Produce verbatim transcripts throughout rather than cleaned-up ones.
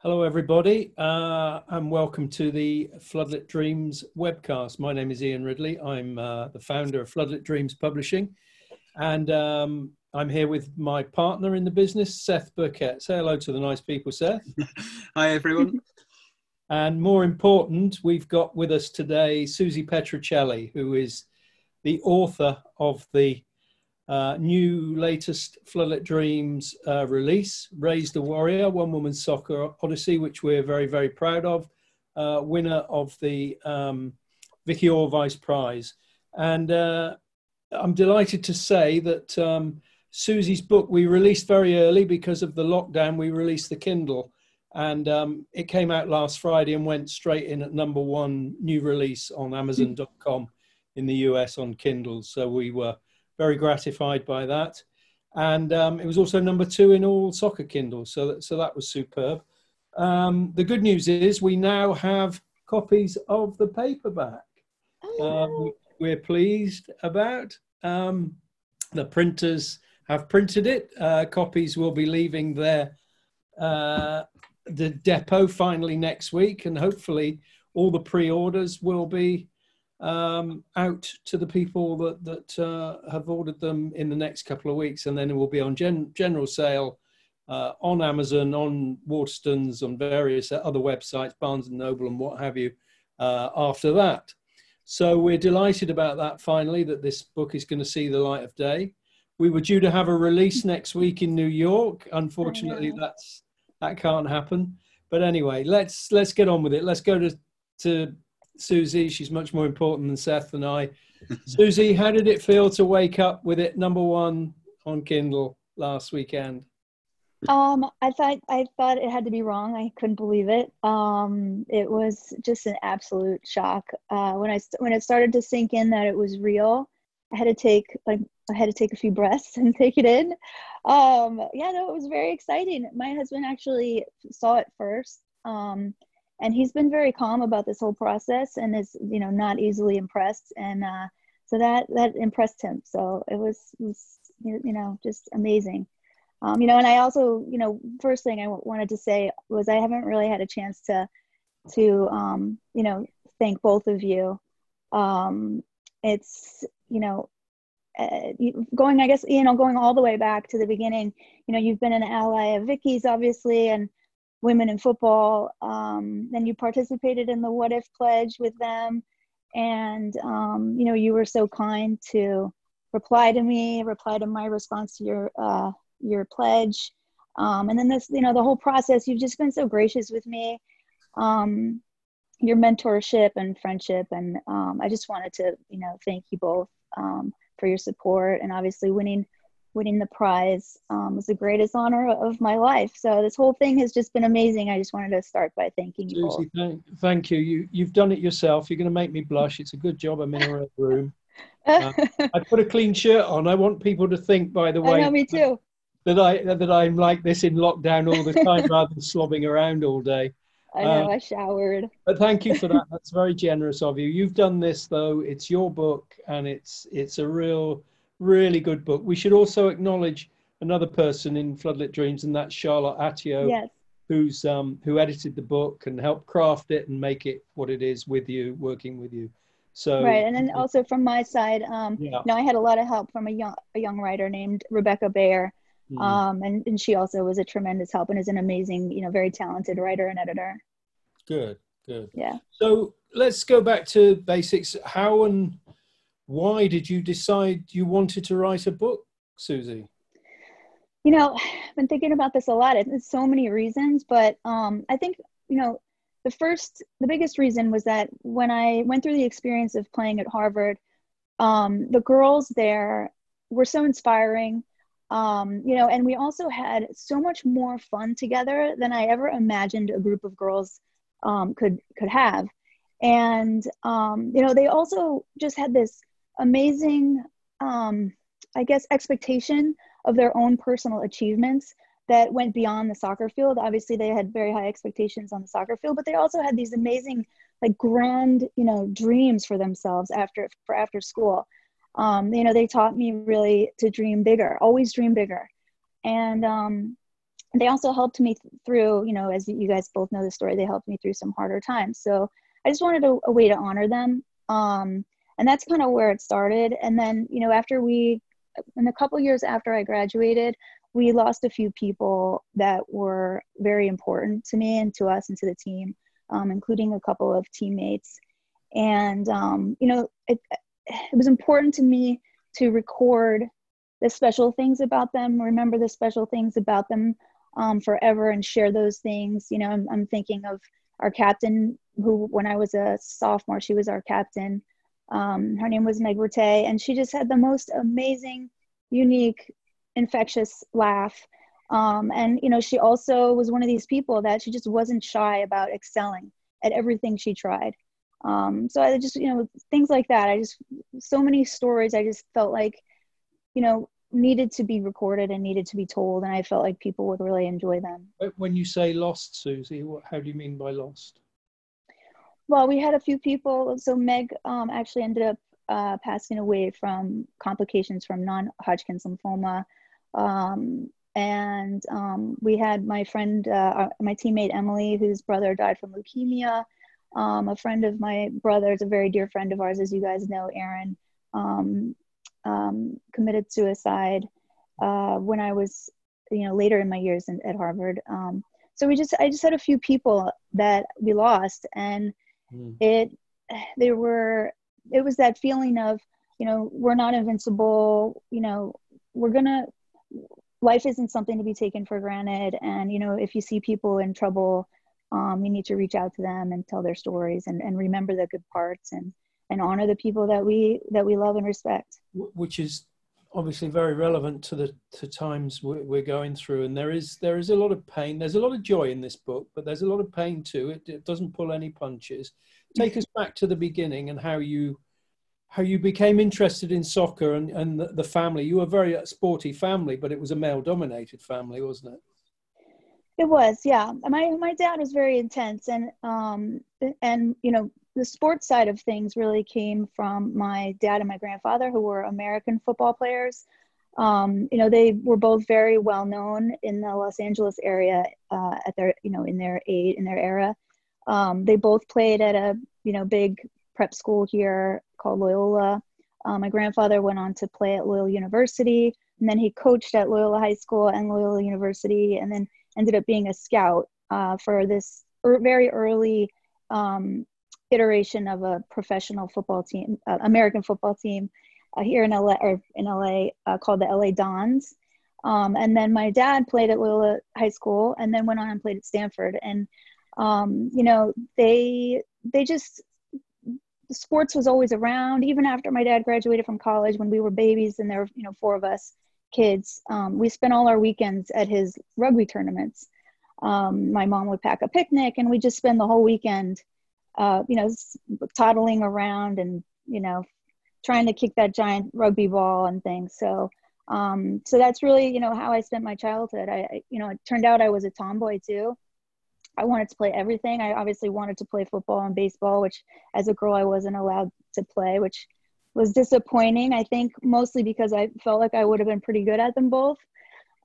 Hello, everybody, uh, and welcome to the Floodlit Dreams webcast. My name is Ian Ridley. I'm uh, the founder of Floodlit Dreams Publishing, and um, I'm here with my partner in the business, Seth Burkett. Say hello to the nice people, Seth. Hi, everyone. And more important, we've got with us today Susie Petruccelli, who is the author of the uh, new latest Floodlit Dreams uh, release, Raise the Warrior, One Woman Soccer Odyssey, which we're very, very proud of, uh, winner of the um, Vicky Orvice Prize. And uh, I'm delighted to say that um, Susie's book, we released very early because of the lockdown. We released the Kindle, and um, it came out last Friday and went straight in at number one new release on Amazon dot com in the U S on Kindle. So we were very gratified by that. And um, it was also number two in all soccer Kindles. So that, so that was superb. Um, the good news is we now have copies of the paperback. Oh. Um, we're pleased about. Um, the printers have printed it. Uh, copies will be leaving their uh, the depot finally next week, and hopefully all the pre-orders will be um, out to the people that, that uh, have ordered them in the next couple of weeks, and then it will be on gen general sale uh, on Amazon, on Waterstones, on various other websites, Barnes and Noble and what have you, uh, after that. So we're delighted about that, finally, that this book is going to see the light of day. We were due to have a release next week in New York. Unfortunately, that's that can't happen. But anyway, let's let's get on with it. Let's go to, to Susie. She's much more important than Seth and I. Susie, how did it feel to wake up with it number one on Kindle last weekend? Um, I thought I thought it had to be wrong. I couldn't believe it. Um, it was just an absolute shock. Uh, when I when it started to sink in that it was real, I had to take like I had to take a few breaths and take it in. Um, yeah, no, it was very exciting. My husband actually saw it first, um, and he's been very calm about this whole process, and is you know not easily impressed, and uh, so that that impressed him. So it was, was you know just amazing. Um, you know, and I also, you know, first thing I wanted to say was I haven't really had a chance to, to, um, you know, thank both of you. Um, it's, you know, uh, going, I guess, you know, going all the way back to the beginning, you know, you've been an ally of Vicky's, obviously, and women in football. Um, then you participated in the What If Pledge with them. And, um, you know, you were so kind to reply to me, reply to my response to your, uh, your pledge, um, and then this, you know, the whole process. You've just been so gracious with me, um, your mentorship and friendship, and um, I just wanted to, you know, thank you both um, for your support. And obviously, winning, winning the prize um, was the greatest honor of my life. So this whole thing has just been amazing. I just wanted to start by thanking you Susie, both. Thank, thank you. You you've done it yourself. You're going to make me blush. It's a good job I'm in a red room. Uh, I put a clean shirt on. I want people to think, by the way. I know, me too. That, I, that I'm like this in lockdown all the time rather than slobbing around all day. I know, uh, I showered. But thank you for that. That's very generous of you. You've done this, though. It's your book, and it's, it's a real, really good book. We should also acknowledge another person in Floodlit Dreams, and that's Charlotte Atio, yes. who's, um, who edited the book and helped craft it and make it what it is with you, working with you. So, right, and then also from my side, um, yeah. you know, I had a lot of help from a young, a young writer named Rebecca Bayer. Mm. Um, and, and she also was a tremendous help and is an amazing, you know, very talented writer and editor. Good, good. Yeah. So let's go back to basics. How and why did you decide you wanted to write a book, Susie? You know, I've been thinking about this a lot. It's so many reasons, but um, I think, you know, the first, the biggest reason was that when I went through the experience of playing at Harvard, um, the girls there were so inspiring. Um, you know, and we also had so much more fun together than I ever imagined a group of girls, um, could, could have. And, um, you know, they also just had this amazing, um, I guess, expectation of their own personal achievements that went beyond the soccer field. Obviously they had very high expectations on the soccer field, but they also had these amazing, like grand, you know, dreams for themselves after, for after school. Um, you know, they taught me really to dream bigger, always dream bigger. And, um, they also helped me th- through, you know, as you guys both know the story, they helped me through some harder times. So I just wanted a, a way to honor them. Um, and that's kind of where it started. And then, you know, after we, in a couple years after I graduated, we lost a few people that were very important to me and to us and to the team, um, including a couple of teammates. And, um, you know, it, it was important to me to record the special things about them, remember the special things about them um, forever and share those things. You know, I'm, I'm thinking of our captain who, when I was a sophomore, she was our captain. Um, her name was Meg Rute, and she just had the most amazing, unique, infectious laugh. Um, and, you know, she also was one of these people that she just wasn't shy about excelling at everything she tried. Um, so I just, you know, things like that. I just, so many stories I just felt like, you know, needed to be recorded and needed to be told. And I felt like people would really enjoy them. When you say lost, Susie, what, how do you mean by lost? Well, we had a few people. So Meg um, actually ended up uh, passing away from complications from non-Hodgkin's lymphoma. Um, and um, we had my friend, uh, our, my teammate, Emily, whose brother died from leukemia. Um, a friend of my brother's, a very dear friend of ours, as you guys know, Aaron, um, um, committed suicide uh, when I was, you know, later in my years in, at Harvard. Um, so we just, I just had a few people that we lost, and mm. it, they were, it was that feeling of, you know, we're not invincible, you know, we're gonna, life isn't something to be taken for granted. And, you know, if you see people in trouble, um, you need to reach out to them and tell their stories and, and remember the good parts and, and honor the people that we, that we love and respect. Which is obviously very relevant to the to times we're going through. And there is, there is a lot of pain. There's a lot of joy in this book, but there's a lot of pain too. It, it doesn't pull any punches. Take us back to the beginning and how you, how you became interested in soccer and, and the family. You were very sporty family, but it was a male dominated family, wasn't it? It was, yeah. My my dad was very intense, and um and you know, the sports side of things really came from my dad and my grandfather, who were American football players. Um, you know, they were both very well known in the Los Angeles area uh, at their you know in their age in their era. Um, they both played at a you know big prep school here called Loyola. Um, my grandfather went on to play at Loyola University, and then he coached at Loyola High School and Loyola University, and then ended up being a scout uh, for this er- very early um, iteration of a professional football team, uh, American football team uh, here in L A, or in L A uh, called the L A Dons. Um, and then my dad played at Loyola High School and then went on and played at Stanford. And, um, you know, they, they just, sports was always around. Even after my dad graduated from college, when we were babies and there were, you know, four of us, kids, um, we spent all our weekends at his rugby tournaments. Um, my mom would pack a picnic and we just spend the whole weekend, uh, you know, toddling around and, you know, trying to kick that giant rugby ball and things. So, um, so that's really, you know, how I spent my childhood. I, I, you know, it turned out I was a tomboy too. I wanted to play everything. I obviously wanted to play football and baseball, which as a girl, I wasn't allowed to play, which was disappointing, I think, mostly because I felt like I would have been pretty good at them both.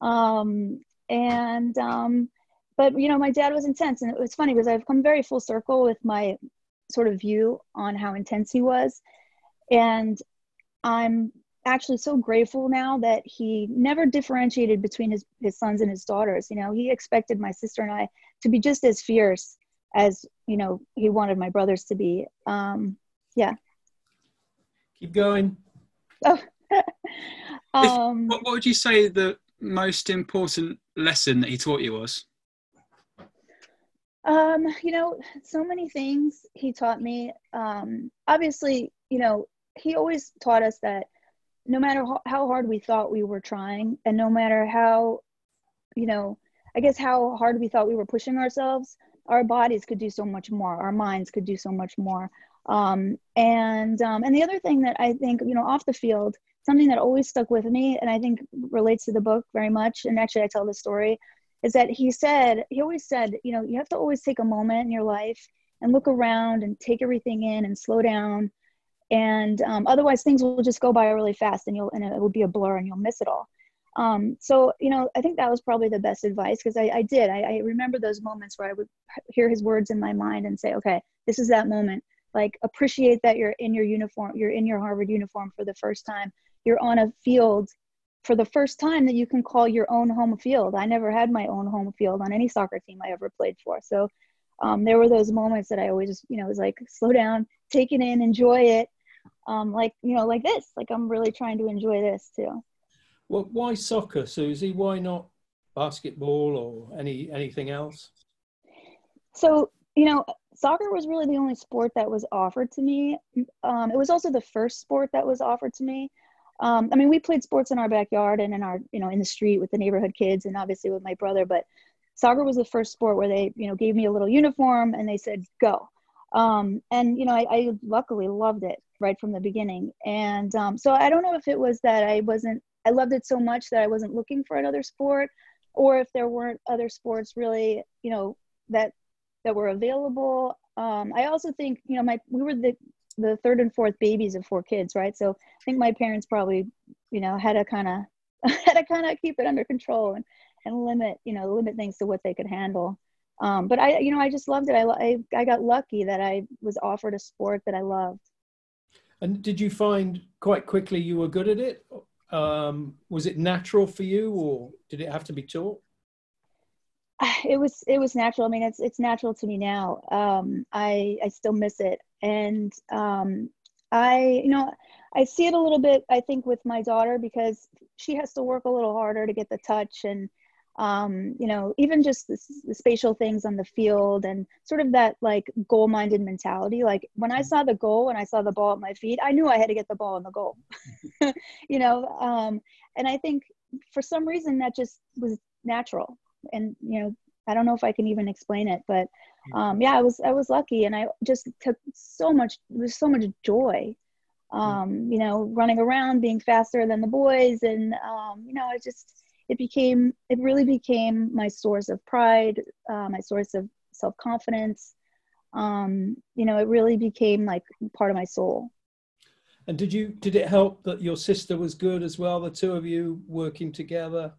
Um, and, um, but, you know, my dad was intense, and it was funny because I've come very full circle with my sort of view on how intense he was. And I'm actually so grateful now that he never differentiated between his, his sons and his daughters. You know, he expected my sister and I to be just as fierce as, you know, he wanted my brothers to be. Um, yeah. Keep going. Oh. um, if, what, what would you say the most important lesson that he taught you was? Um, you know, so many things he taught me. Um, obviously, you know, he always taught us that no matter ho- how hard we thought we were trying, and no matter how, you know, I guess how hard we thought we were pushing ourselves, our bodies could do so much more. Our minds could do so much more. Um, and, um, and the other thing that I think, you know, off the field, something that always stuck with me and I think relates to the book very much. And actually I tell the story is that he said, he always said, you know, you have to always take a moment in your life and look around and take everything in and slow down. And, um, otherwise things will just go by really fast and you'll, and it will be a blur and you'll miss it all. Um, so, you know, I think that was probably the best advice, because I, I did, I, I remember those moments where I would hear his words in my mind and say, okay, this is that moment. Like, appreciate that you're in your uniform, you're in your Harvard uniform for the first time. You're on a field for the first time that you can call your own home field. I never had my own home field on any soccer team I ever played for. So um, there were those moments that I always just, you know, was like, slow down, take it in, enjoy it. Um, like, you know, like this, like, I'm really trying to enjoy this too. Well, why soccer, Susie? Why not basketball or any anything else? So, you know, soccer was really the only sport that was offered to me. Um, it was also the first sport that was offered to me. Um, I mean, we played sports in our backyard and in our, you know, in the street with the neighborhood kids and obviously with my brother, but soccer was the first sport where they, you know, gave me a little uniform and they said, go. Um, and, you know, I, I luckily loved it right from the beginning. And um, so I don't know if it was that I wasn't, I loved it so much that I wasn't looking for another sport, or if there weren't other sports really, you know, that, that were available. Um, I also think, you know, my, we were the, the third and fourth babies of four kids, right? So I think my parents probably, you know, had to kind of had to kind of keep it under control and, and limit, you know, limit things to what they could handle. Um, but I, you know, I just loved it. I, I I got lucky that I was offered a sport that I loved. And did you find quite quickly you were good at it? Um, was it natural for you, or did it have to be taught? It was it was natural. I mean, it's it's natural to me now. Um, I I still miss it. And um, I, you know, I see it a little bit, I think, with my daughter, because she has to work a little harder to get the touch and, um, you know, even just the, the spatial things on the field and sort of that like goal-minded mentality. Like, when I saw the goal and I saw the ball at my feet, I knew I had to get the ball in the goal, you know. Um, and I think for some reason that just was natural. And, you know, I don't know if I can even explain it, but um, yeah, I was, I was lucky, and I just took so much, it was so much joy, um, you know, running around, being faster than the boys. And, um, you know, it just, it became, it really became my source of pride, uh, my source of self-confidence. Um, you know, it really became like part of my soul. And did you, did it help that your sister was good as well? The two of you working together?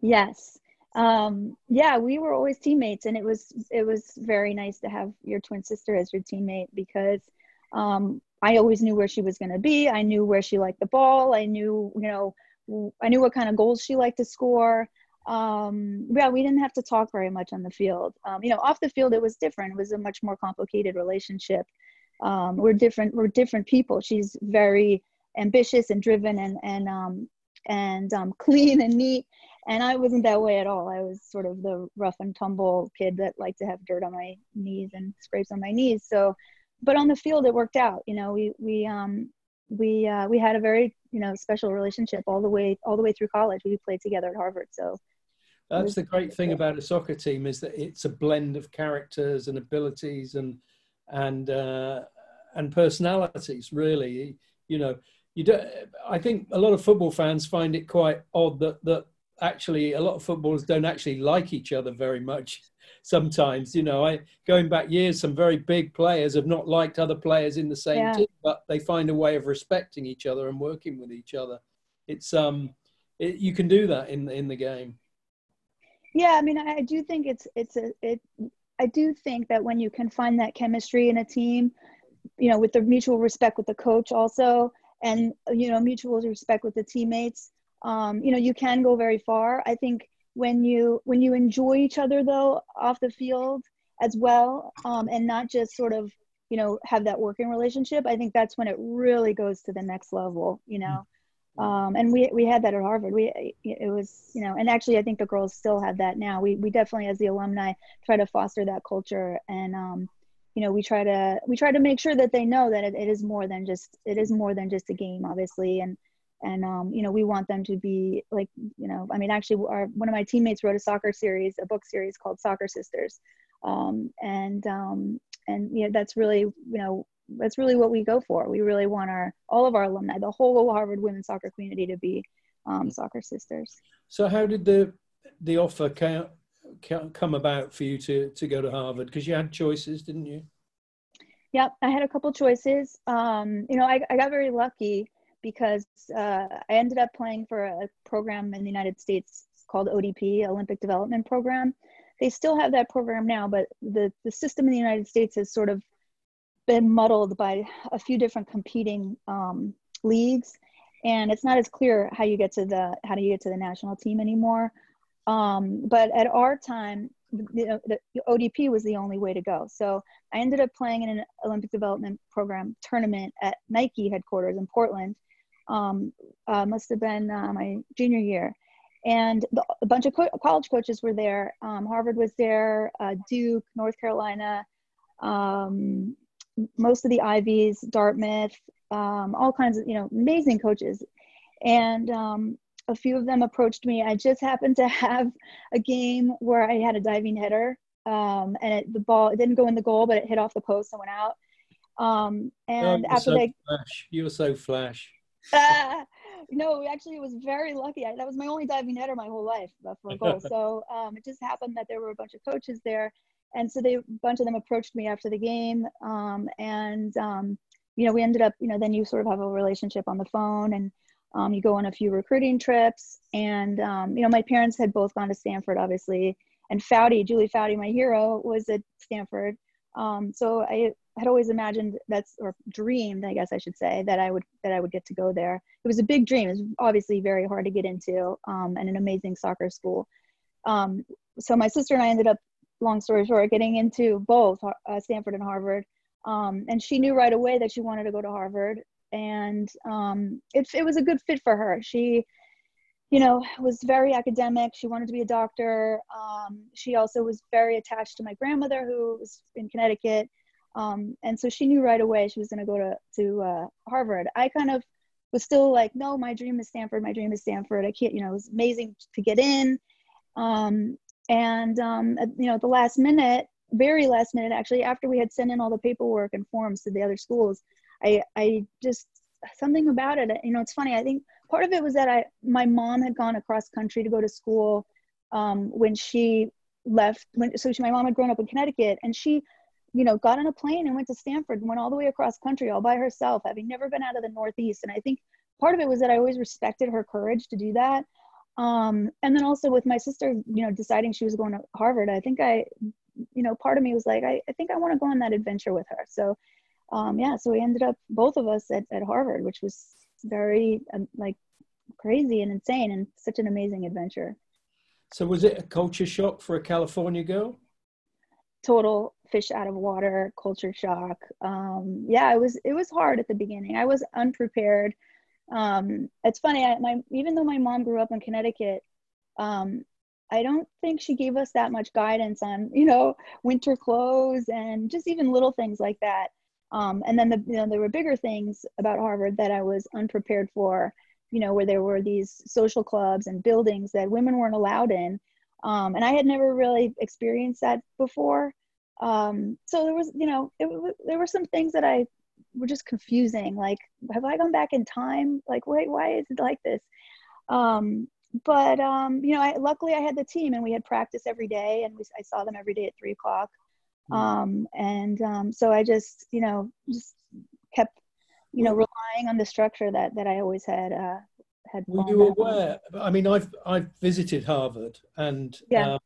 Yes. Um, yeah, we were always teammates, and it was, it was very nice to have your twin sister as your teammate, because, um, I always knew where she was going to be. I knew where she liked the ball. I knew, you know, I knew what kind of goals she liked to score. Um, yeah, we didn't have to talk very much on the field. Um, you know, off the field, it was different. It was a much more complicated relationship. Um, we're different, we're different people. She's very ambitious and driven and, and, um, and, um, clean and neat. And I wasn't that way at all. I was sort of the rough and tumble kid that liked to have dirt on my knees and scrapes on my knees. So, but on the field, it worked out. You know, we, we, um, we, uh, we had a very, you know, special relationship all the way, all the way through college. We played together at Harvard. So that's was, the great thing about a soccer team, is that it's a blend of characters and abilities and, and, uh, and personalities, really. You know, you don't, I think a lot of football fans find it quite odd that, that, actually a lot of footballers don't actually like each other very much sometimes. You know, I going back years, some very big players have not liked other players in the same yeah. team, but they find a way of respecting each other and working with each other. It's um it, you can do that in in the game. Yeah, I mean, I do think it's it's a it I do think that when you can find that chemistry in a team, you know, with the mutual respect with the coach also, and, you know, mutual respect with the teammates, Um, you know, you can go very far. I think when you when you enjoy each other, though, off the field as well, um, and not just sort of, you know, have that working relationship, I think that's when it really goes to the next level, you know. Um, and we, we had that at Harvard. We it was, you know, and actually I think the girls still have that now. We we definitely, as the alumni, try to foster that culture. And, um, you know, we try to we try to make sure that they know that it, it is more than just it is more than just a game, obviously. And And, um, you know, we want them to be like, you know, I mean, actually, our, one of my teammates wrote a soccer series, a book series called Soccer Sisters. Um, and, um, and, you know, that's really, you know, that's really what we go for. We really want our, all of our alumni, the whole Harvard women's soccer community, to be um, soccer sisters. So how did the, the offer ca- ca- come about for you to, to go to Harvard? Because you had choices, didn't you? Yep. I had a couple choices. Um, you know, I, I got very lucky. because uh, I ended up playing for a program in the United States called O D P, Olympic Development Program. They still have that program now, but the, the system in the United States has sort of been muddled by a few different competing um, leagues. And it's not as clear how you get to the, how do you get to the national team anymore. Um, but at our time, the, the O D P was the only way to go. So I ended up playing in an Olympic Development Program tournament at Nike headquarters in Portland. Um, uh, must have been uh, my junior year. And the, a bunch of co- college coaches were there. Um, Harvard was there, uh, Duke, North Carolina, um, most of the Ivies, Dartmouth, um, all kinds of, you know, amazing coaches. And um, a few of them approached me. I just happened to have a game where I had a diving header, um, and it, the ball, it didn't go in the goal, but it hit off the post and went out. Um, and oh, after so they, flash. You were so flash. Uh, no, actually, it was very lucky. I, that was my only diving header my whole life for a goal. So um, it just happened that there were a bunch of coaches there. And so they, a bunch of them approached me after the game. Um, and, um, you know, we ended up, you know, then you sort of have a relationship on the phone, and um, you go on a few recruiting trips. And, um, you know, my parents had both gone to Stanford, obviously. And Foudy, Julie Foudy, my hero, was at Stanford. Um, so I had always imagined that's, or dreamed, I guess I should say, that I would, that I would get to go there. It was a big dream. It was obviously very hard to get into, um, and an amazing soccer school. Um, so my sister and I ended up, long story short, getting into both uh, Stanford and Harvard. Um, and she knew right away that she wanted to go to Harvard. And um, it, it was a good fit for her. She, you know, was very academic. She wanted to be a doctor. Um, she also was very attached to my grandmother, who was in Connecticut. Um, and so she knew right away she was going to go to, to uh, Harvard. I kind of was still like, no, my dream is Stanford. My dream is Stanford. I can't, you know, it was amazing to get in. Um, And, um, you know, at the last minute, very last minute, actually, after we had sent in all the paperwork and forms to the other schools, I, I just, something about it, you know, it's funny. I think part of it was that I, my mom had gone across country to go to school, um, when she left, when, so she, my mom had grown up in Connecticut, and she, you know, got on a plane and went to Stanford and went all the way across country all by herself, having never been out of the Northeast. And I think part of it was that I always respected her courage to do that. Um, and then also with my sister, you know, deciding she was going to Harvard, I think I, you know, part of me was like, I, I think I want to go on that adventure with her. So, um, yeah, so we ended up, both of us at, at Harvard, which was very um, like crazy and insane and such an amazing adventure. So was it a culture shock for a California girl? Total fish out of water, culture shock. Um, yeah, it was, it was hard at the beginning. I was unprepared. Um, it's funny, I, my, even though my mom grew up in Connecticut, um, I don't think she gave us that much guidance on, you know, winter clothes and just even little things like that. Um, and then the, you know, there were bigger things about Harvard that I was unprepared for, you know, where there were these social clubs and buildings that women weren't allowed in. Um, and I had never really experienced that before. Um, so there was, you know, it, there were some things that I were just confusing, like, have I gone back in time? Like, wait, why is it like this? Um, but, um, you know, I, luckily I had the team and we had practice every day, and we, I saw them every day at three o'clock. Um, and um, so I just, you know, just kept, you know, relying on the structure that, that I always had. Uh, had. Were you aware? I mean, I've, I've visited Harvard, and yeah. um,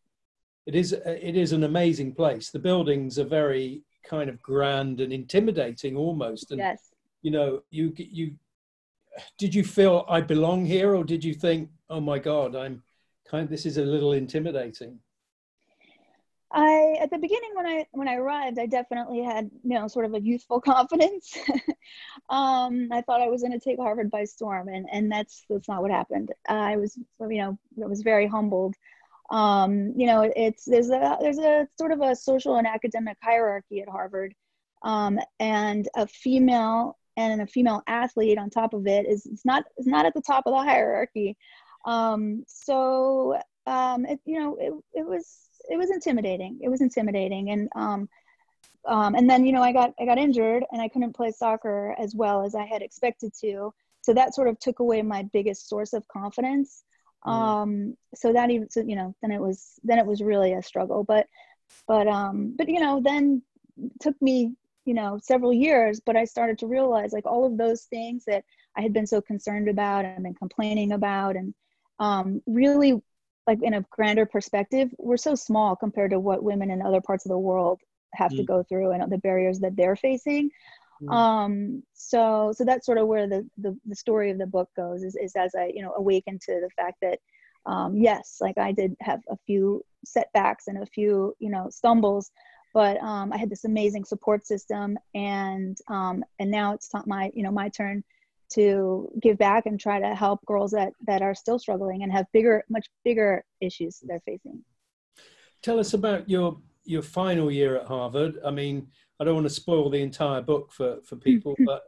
it is, it is an amazing place. The buildings are very kind of grand and intimidating almost, and yes. you know you you did you feel I belong here, or did you think, oh my god, I'm kind of, this is a little intimidating? I at the beginning when I when I arrived, I definitely had, you know, sort of a youthful confidence. um I thought I was going to take Harvard by storm, and and that's that's not what happened. uh, I was you know I was very humbled. Um, you know, it's, there's a, there's a sort of a social and academic hierarchy at Harvard. Um, and a female and a female athlete on top of it is, it's not, it's not at the top of the hierarchy. Um, so, um, it, you know, it, it was, it was intimidating. It was intimidating. And, um, um, and then, you know, I got, I got injured and I couldn't play soccer as well as I had expected to. So that sort of took away my biggest source of confidence. Um, so that even, so, you know, then it was, then it was really a struggle, but, but, um, but, you know, then it took me, you know, several years, but I started to realize like all of those things that I had been so concerned about and been complaining about. And um, really, like in a grander perspective, we're so small compared to what women in other parts of the world have mm. to go through and the barriers that they're facing. Mm. Um, so, so that's sort of where the, the, the story of the book goes, is, is as I, you know, awakened to the fact that, um, yes, like I did have a few setbacks and a few, you know, stumbles, but, um, I had this amazing support system, and, um, and now it's not my, you know, my turn to give back and try to help girls that, that are still struggling and have bigger, much bigger issues they're facing. Tell us about your, your final year at Harvard. I mean, I don't want to spoil the entire book for, for people, but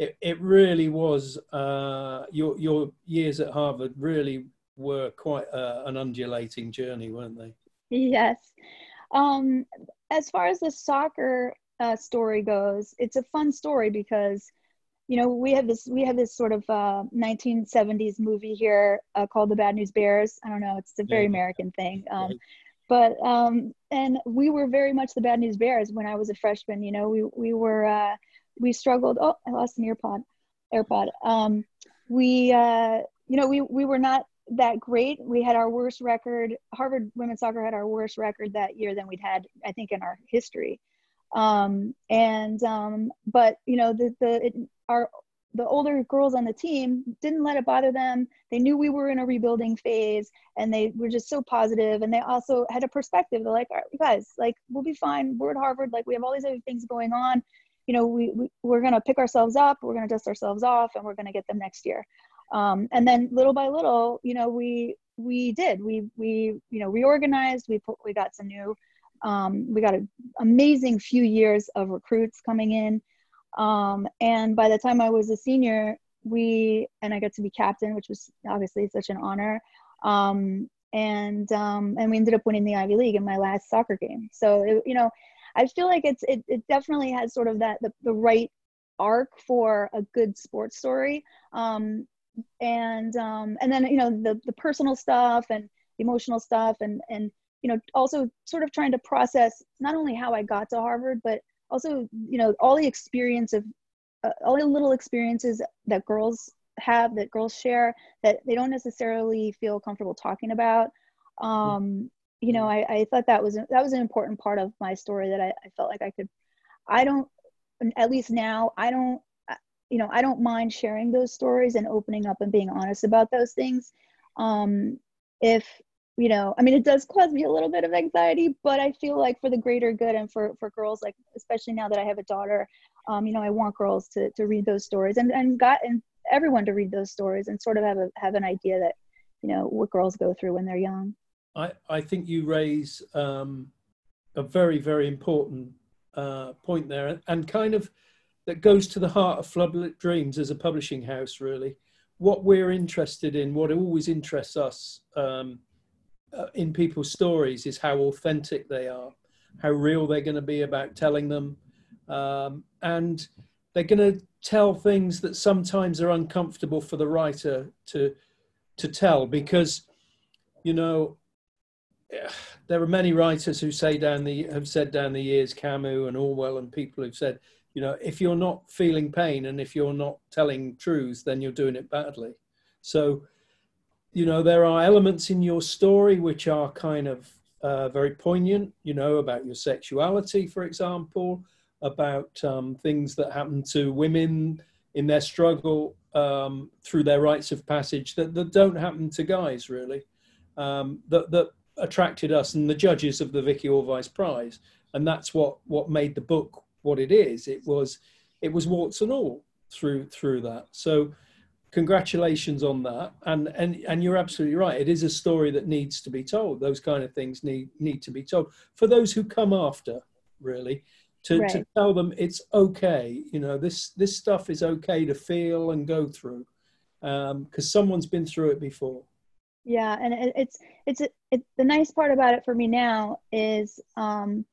it, it really was, uh, your, your years at Harvard really were quite a, an undulating journey, weren't they? Yes. Um, as far as the soccer uh, story goes, it's a fun story because, you know, we have this, we have this sort of uh, nineteen seventies movie here uh, called The Bad News Bears. I don't know. It's a very yeah. American thing. Um, right. But, um, and we were very much the Bad News Bears when I was a freshman. You know, we, we were, uh, we struggled. Oh, I lost an earpod, AirPod. Um, we, uh, you know, we, we were not that great. We had our worst record. Harvard women's soccer had our worst record that year than we'd had, I think, in our history. Um, and, um, but, you know, the, the, it, our, the older girls on the team didn't let it bother them. They knew we were in a rebuilding phase, and they were just so positive. And they also had a perspective. They're like, all right, guys, like, we'll be fine. We're at Harvard. Like, we have all these other things going on. You know, we, we, we're going to pick ourselves up. We're going to dust ourselves off, and we're going to get them next year. Um, and then little by little, you know, we, we did, we, we, you know, reorganized, we put, we got some new, um, we got an amazing few years of recruits coming in. Um, and by the time I was a senior, we, and I got to be captain, which was obviously such an honor. Um, and, um, and we ended up winning the Ivy League in my last soccer game. So, it, you know, I feel like it's, it, it definitely has sort of that, the, the right arc for a good sports story. Um, and, um, and then, you know, the, the personal stuff and the emotional stuff, and, and, you know, also sort of trying to process not only how I got to Harvard, but also, you know, all the experience of, uh, all the little experiences that girls have, that girls share, that they don't necessarily feel comfortable talking about. Um, you know, I, I thought that was, that was an important part of my story that I, I felt like I could, I don't, at least now, I don't, you know, I don't mind sharing those stories and opening up and being honest about those things. Um, if, you know, I mean, it does cause me a little bit of anxiety, but I feel like for the greater good and for, for girls, like, especially now that I have a daughter, um, you know, I want girls to, to read those stories, and, and got and everyone to read those stories and sort of have a, have an idea that, you know, what girls go through when they're young. I, I think you raise um, a very, very important uh, point there, and kind of that goes to the heart of Floodlit Dreams as a publishing house, really. What we're interested in, what always interests us, um, Uh, in people's stories, is how authentic they are, how real they're going to be about telling them. Um, and they're going to tell things that sometimes are uncomfortable for the writer to, to tell, because, you know, there are many writers who say down the, have said down the years, Camus and Orwell and people who've said, you know, if you're not feeling pain and if you're not telling truths, then you're doing it badly. So, you know, there are elements in your story which are kind of uh, very poignant, you know, about your sexuality, for example, about um, things that happen to women in their struggle um, through their rites of passage that, that don't happen to guys, really, um, that, that attracted us and the judges of the Vicky Orvice Prize. And that's what, what made the book what it is. It was, it was warts and all through, through that. So, congratulations on that. And, and, and you're absolutely right. It is a story that needs to be told. Those kind of things need, need to be told for those who come after, really, to, right. to tell them it's okay. You know, this, this stuff is okay to feel and go through, um, cause someone's been through it before. Yeah. And it, it's, it's, it, it, the nice part about it for me now is, um,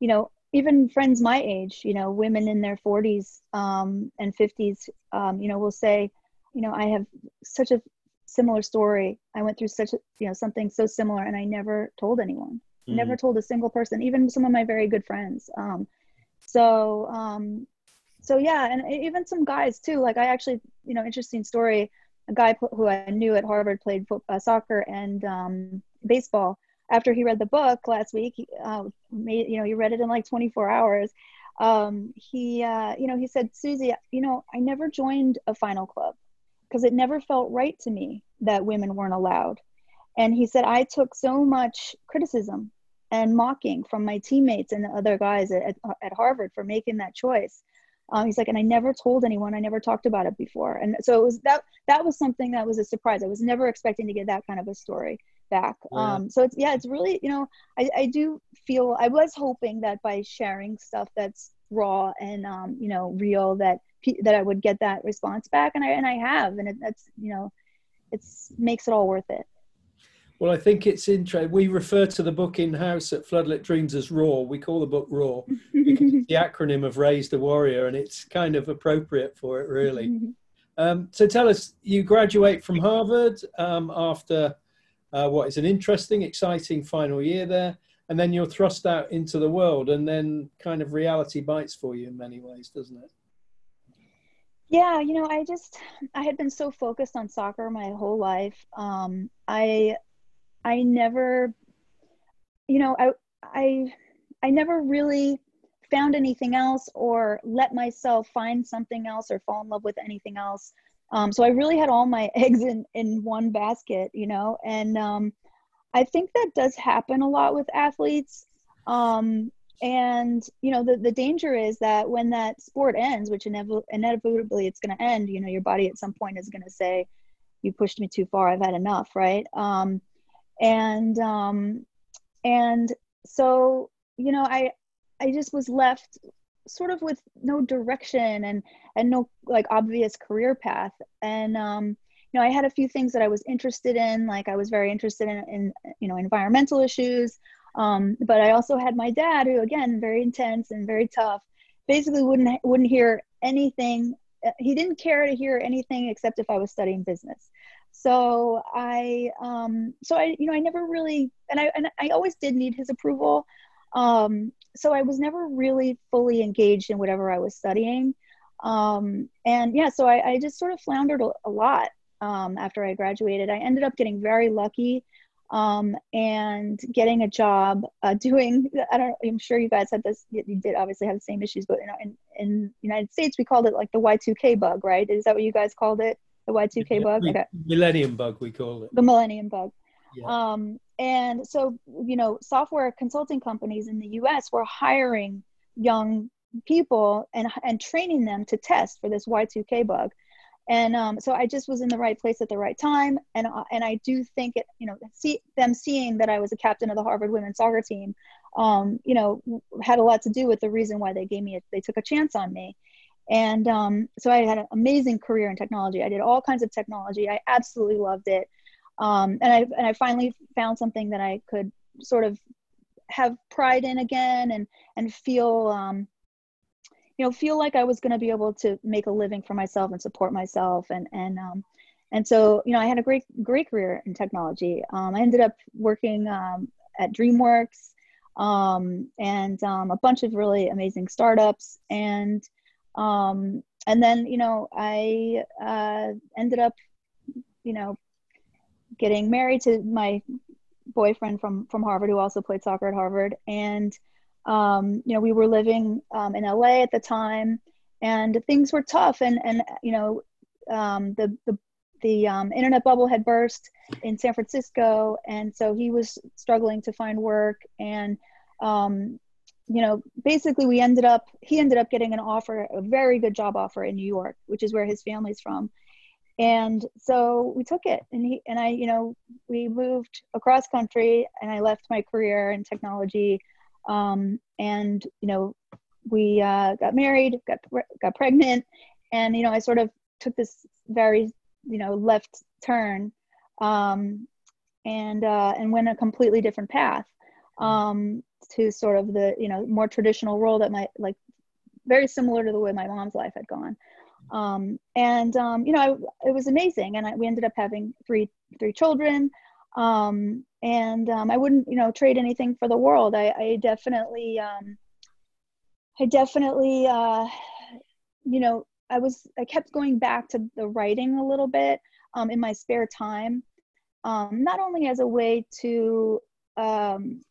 you know, even friends my age, you know, women in their forties, um, and fifties, um, you know, will say, you know, I have such a similar story. I went through such, a, you know, something so similar, and I never told anyone, mm. never told a single person, even some of my very good friends. Um, so, um, So yeah, and even some guys too. Like I actually, you know, interesting story. A guy who I knew at Harvard played football, soccer and um, baseball. After he read the book last week, he, uh, made, you know, he read it in like twenty-four hours. Um, he, uh, you know, he said, Susie, you know, I never joined a final club because it never felt right to me that women weren't allowed. And he said, I took so much criticism and mocking from my teammates and the other guys at, at Harvard for making that choice. Um, he's like, and I never told anyone, I never talked about it before. And so it was that, that was something that was a surprise. I was never expecting to get that kind of a story back. Yeah. Um, so it's, yeah, it's really, you know, I, I do feel, I was hoping that by sharing stuff that's raw and, um, you know, real, that, that I would get that response back. And I, and I have, and it, that's, you know, it's makes it all worth it. Well, I think it's interesting. We refer to the book in-house at Floodlit Dreams as RAW. We call the book RAW. It's the acronym of Raise the Warrior, and it's kind of appropriate for it, really. Um, so tell us, you graduate from Harvard um, after uh, what is an interesting, exciting final year there, and then you're thrust out into the world, and then kind of reality bites for you in many ways, doesn't it? Yeah, you know, I just, I had been so focused on soccer my whole life. Um, I... I never, you know, I, I, I never really found anything else or let myself find something else or fall in love with anything else. Um, so I really had all my eggs in, in one basket, you know, and um, I think that does happen a lot with athletes. Um, and, you know, the, the danger is that when that sport ends, which inev- inevitably it's going to end, you know, your body at some point is going to say, you pushed me too far, I've had enough, right? Um, And, um, and so, you know, I, I just was left sort of with no direction and, and no like obvious career path. And, um, you know, I had a few things that I was interested in, like I was very interested in, in you know, environmental issues. Um, but I also had my dad who, again, very intense and very tough, basically wouldn't, wouldn't hear anything. He didn't care to hear anything except if I was studying business. So I, um, so I, you know, I never really, and I, and I always did need his approval. Um, so I was never really fully engaged in whatever I was studying. Um, and yeah, so I, I just sort of floundered a, a lot, um, after I graduated. I ended up getting very lucky, um, and getting a job, uh, doing, I don't I'm sure you guys had this, you did obviously have the same issues, but in, in, in the United States, we called it like the Y two K bug, right? Is that what you guys called it? The Y two K yeah, bug? Okay. Millennium bug, we call it. The millennium bug. Yeah. Um, and so, you know, software consulting companies in the U S were hiring young people and and training them to test for this Y two K bug. And um, so I just was in the right place at the right time. And, uh, and I do think, it, you know, see, them seeing that I was a captain of the Harvard women's soccer team, um, you know, had a lot to do with the reason why they gave me, a, they took a chance on me. And um, so I had an amazing career in technology. I did all kinds of technology. I absolutely loved it. Um, and I and I finally found something that I could sort of have pride in again and, and feel, um, you know, feel like I was going to be able to make a living for myself and support myself. And, and, um, and so, you know, I had a great, great career in technology. Um, I ended up working um, at DreamWorks um, and um, a bunch of really amazing startups and, Um, and then, you know, I, uh, ended up, you know, getting married to my boyfriend from, from Harvard, who also played soccer at Harvard. And, um, you know, we were living, um, in L A at the time and things were tough and, and, you know, um, the, the, the, um, internet bubble had burst in San Francisco. And so he was struggling to find work and, um, you know, basically we ended up, he ended up getting an offer, a very good job offer in New York, which is where his family's from. And so we took it and he, and I, you know, we moved across country and I left my career in technology. Um, and, you know, we uh, got married, got, got pregnant and, you know, I sort of took this very, you know, left turn um, and, uh, and went a completely different path. Um, to sort of the, you know, more traditional role that my, like, very similar to the way my mom's life had gone. Um, and, um, you know, I, it was amazing. And I, we ended up having three, three children. Um, and um, I wouldn't, you know, trade anything for the world. I, I definitely, um, I definitely, uh, you know, I was, I kept going back to the writing a little bit um, in my spare time, um, not only as a way to um,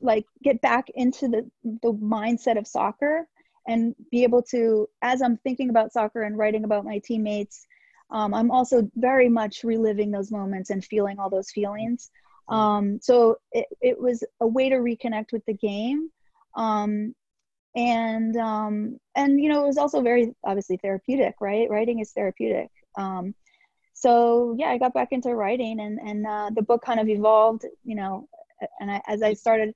like get back into the, the mindset of soccer and be able to, as I'm thinking about soccer and writing about my teammates, um, I'm also very much reliving those moments and feeling all those feelings. Um, so it, it was a way to reconnect with the game. Um, and, um, and, you know, it was also very obviously therapeutic, right? Writing is therapeutic. Um, so yeah, I got back into writing, and, and, uh, the book kind of evolved, you know, and I, as I started.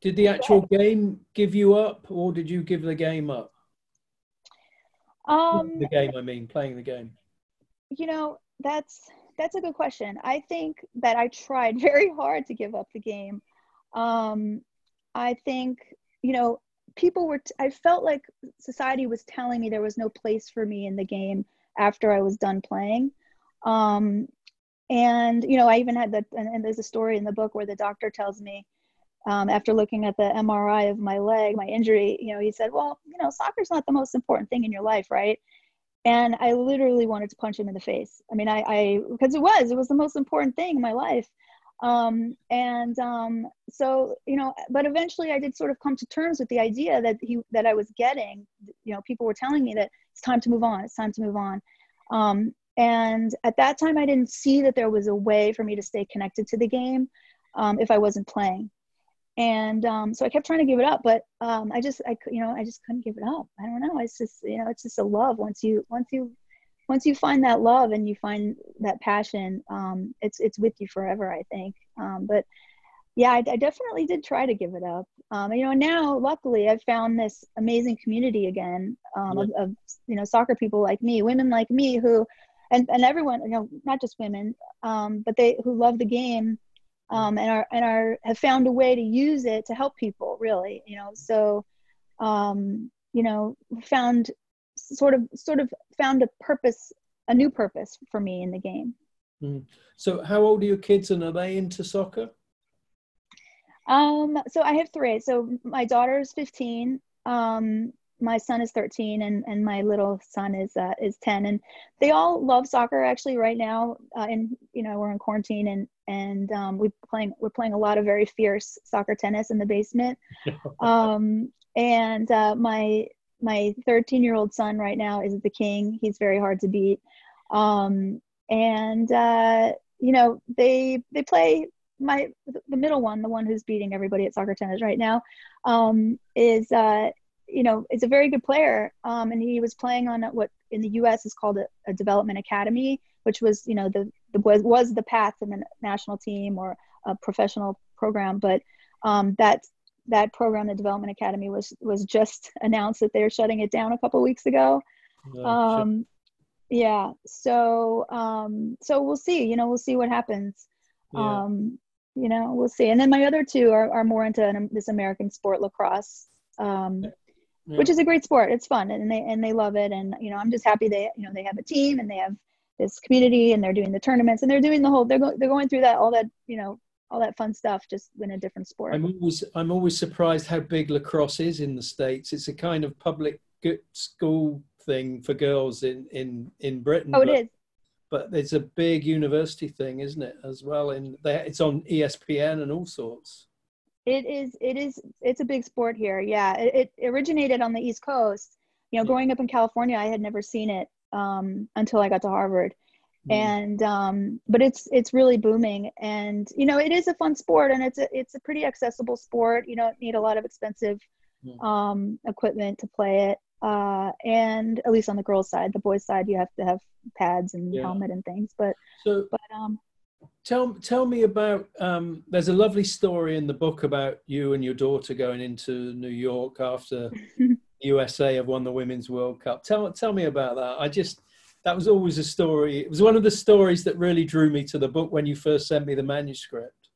Did the actual game give you up, or did you give the game up? Um, the game, I mean, playing the game. You know, that's, that's a good question. I think that I tried very hard to give up the game. Um, I think, you know, people were, t- I felt like society was telling me there was no place for me in the game after I was done playing. Um, and, you know, I even had the, and, and there's a story in the book where the doctor tells me, Um, after looking at the M R I of my leg, my injury, you know, he said, well, you know, soccer's not the most important thing in your life, right? And I literally wanted to punch him in the face. I mean, I, I because it was, it was the most important thing in my life. Um, and um, so, you know, but eventually I did sort of come to terms with the idea that he, that I was getting, you know, people were telling me that it's time to move on, it's time to move on. Um, and at that time, I didn't see that there was a way for me to stay connected to the game um, if I wasn't playing. And um, so I kept trying to give it up, but um, I just, I, you know, I just couldn't give it up. I don't know. It's just, you know, it's just a love. Once you, once you, once you find that love and you find that passion, um, it's, it's with you forever, I think. Um, but yeah, I, I definitely did try to give it up. Um, you know, and now luckily I've found this amazing community again um, yeah. of, of, you know, soccer people like me, women like me who, and, and everyone, you know, not just women, um, but they who love the game. Um, and are and are have found a way to use it to help people, really, you know. So, um, you know, found sort of sort of found a purpose, a new purpose for me in the game. Mm. So, how old are your kids, and are they into soccer? Um, so I have three. So my daughter is fifteen. Um, my son is thirteen, and, and my little son is uh, is ten. And they all love soccer. Actually, right now, uh, and you know, we're in quarantine, and. And um, we're playing. We're playing a lot of very fierce soccer tennis in the basement. Um, and uh, my my thirteen-year-old son right now is the king. He's very hard to beat. Um, and uh, you know, they they play. My the middle one, the one who's beating everybody at soccer tennis right now, um, is uh, you know is a very good player. Um, and he was playing on what in the U S is called a, a development academy, which was you know the The, was, was the path in the national team or a professional program, but um, that that program, the Development Academy, was was just announced that they were shutting it down a couple of weeks ago. Oh, um, shit. Yeah, so um, so we'll see. You know, we'll see what happens. Yeah. Um, you know, we'll see. And then my other two are, are more into an, this American sport, lacrosse, um, yeah. which is a great sport. It's fun, and they and they love it. And you know, I'm just happy they you know they have a team and they have. This community, and they're doing the tournaments, and they're doing the whole. They're go, they're going through that all that you know all that fun stuff, just in a different sport. I'm always I'm always surprised how big lacrosse is in the States. It's a kind of public school thing for girls in in in Britain. Oh, it but, is. But it's a big university thing, isn't it? As well, and it's on E S P N and all sorts. It is. It is. It's a big sport here. Yeah, it, it originated on the East Coast. You know, yeah. Growing up in California, I had never seen it. Um, until I got to Harvard, mm. and um, but it's it's really booming, and you know it is a fun sport, and it's a it's a pretty accessible sport. You don't need a lot of expensive mm. um, equipment to play it, uh, and at least on the girls' side. The boys' side, you have to have pads and yeah. helmet and things. But so, but um, tell tell me about. Um, there's a lovely story in the book about you and your daughter going into New York after. U S A have won the Women's World Cup. Tell tell me about that. I just, that was always a story. It was one of the stories that really drew me to the book when you first sent me the manuscript.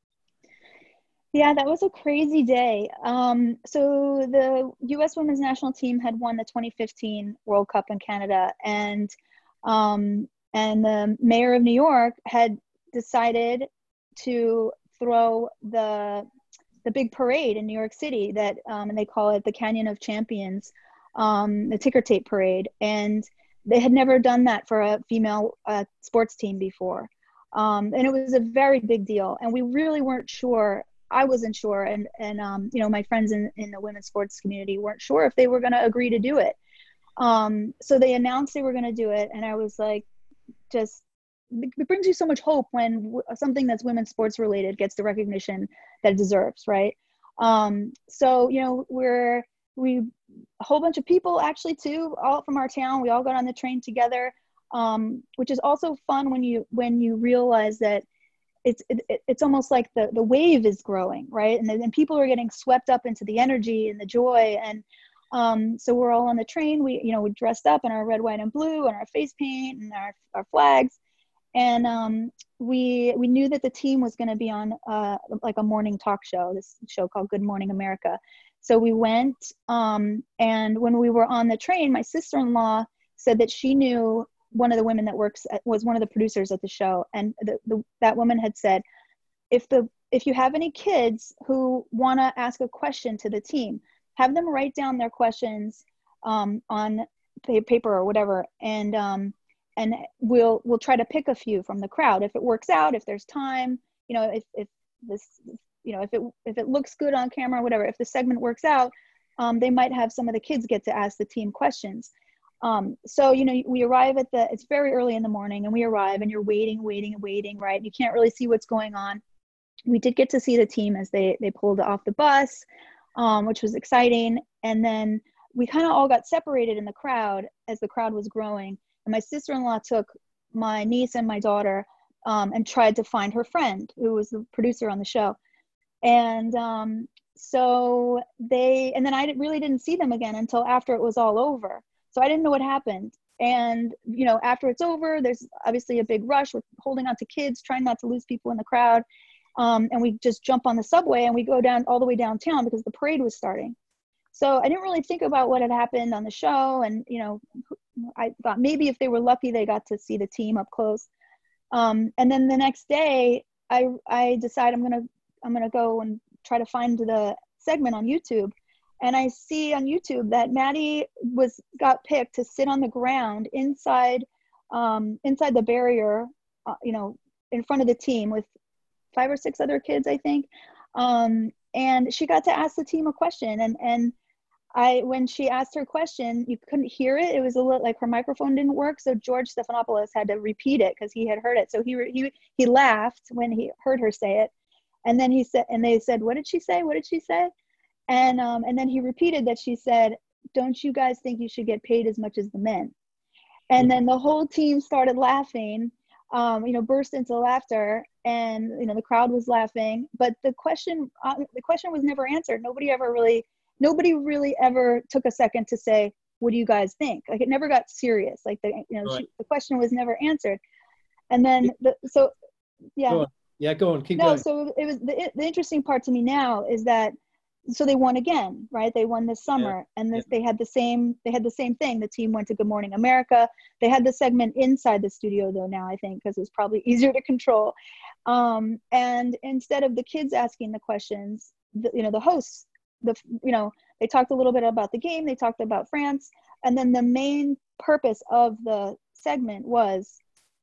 Yeah, that was a crazy day. Um, so the U S Women's National Team had won the twenty fifteen World Cup in Canada, and um, and the mayor of New York had decided to throw the the big parade in New York City that, um, and they call it the Canyon of Champions, um, the ticker tape parade. And they had never done that for a female uh, sports team before. Um, and it was a very big deal. And we really weren't sure. I wasn't sure. And, and um, you know, my friends in, in the women's sports community weren't sure if they were going to agree to do it. Um, so they announced they were going to do it. And I was like, just, it brings you so much hope when w- something that's women's sports related gets the recognition that it deserves. Right. Um, so, you know, we're, we, a whole bunch of people actually too, all from our town, we all got on the train together. Um, which is also fun when you, when you realize that it's, it, it's almost like the, the wave is growing. Right. And then people are getting swept up into the energy and the joy. And, um, so we're all on the train. We, you know, we dressed up in our red, white, and blue and our face paint and our, our flags. And, um, we, we knew that the team was going to be on, uh, like a morning talk show, this show called Good Morning America. So we went, um, and when we were on the train, my sister-in-law said that she knew one of the women that works at, was one of the producers at the show. And the, the, that woman had said, if the, if you have any kids who want to ask a question to the team, have them write down their questions, um, on paper or whatever. And, um, and we'll, we'll try to pick a few from the crowd. If it works out, if there's time, you know, if, if this, you know, if it, if it looks good on camera, whatever, if the segment works out, um, they might have some of the kids get to ask the team questions. Um, so, you know, we arrive at the, it's very early in the morning and we arrive and you're waiting, waiting, waiting, right? You can't really see what's going on. We did get to see the team as they, they pulled off the bus, um, which was exciting. And then we kind of all got separated in the crowd as the crowd was growing. And my sister-in-law took my niece and my daughter, um, and tried to find her friend who was the producer on the show. And, um, so they, and then I really didn't see them again until after it was all over. So I didn't know what happened. And, you know, after it's over, there's obviously a big rush with holding on to kids, trying not to lose people in the crowd. Um, and we just jump on the subway and we go down all the way downtown because the parade was starting. So I didn't really think about what had happened on the show. And, you know, I thought maybe if they were lucky, they got to see the team up close. Um, and then the next day I, I decide I'm going to, I'm going to go and try to find the segment on YouTube. And I see on YouTube that Maddie was got picked to sit on the ground inside, um, inside the barrier, uh, you know, in front of the team with five or six other kids, I think. Um, and she got to ask the team a question. And and I, when she asked her question, you couldn't hear it. It was a little like her microphone didn't work. So George Stephanopoulos had to repeat it because he had heard it. So he he he laughed when he heard her say it. And then he said, and they said, "What did she say? What did she say?" And um, and then he repeated that she said, "Don't you guys think you should get paid as much as the men?" And then the whole team started laughing, um, you know, burst into laughter, and you know the crowd was laughing. But the question, uh, the question was never answered. Nobody ever really, nobody really ever took a second to say, "What do you guys think?" Like it never got serious. Like the you know right. she, the question was never answered. And then the, so yeah go on. yeah go on keep no, going. No, so it was the the interesting part to me now is that. So they won again, right? They won this summer yeah. and this, yeah. they had the same, they had the same thing. The team went to Good Morning America. They had the segment inside the studio though now, I think, because it was probably easier to control. Um, and instead of the kids asking the questions, the, you know, the hosts, the, you know, they talked a little bit about the game. They talked about France. And then the main purpose of the segment was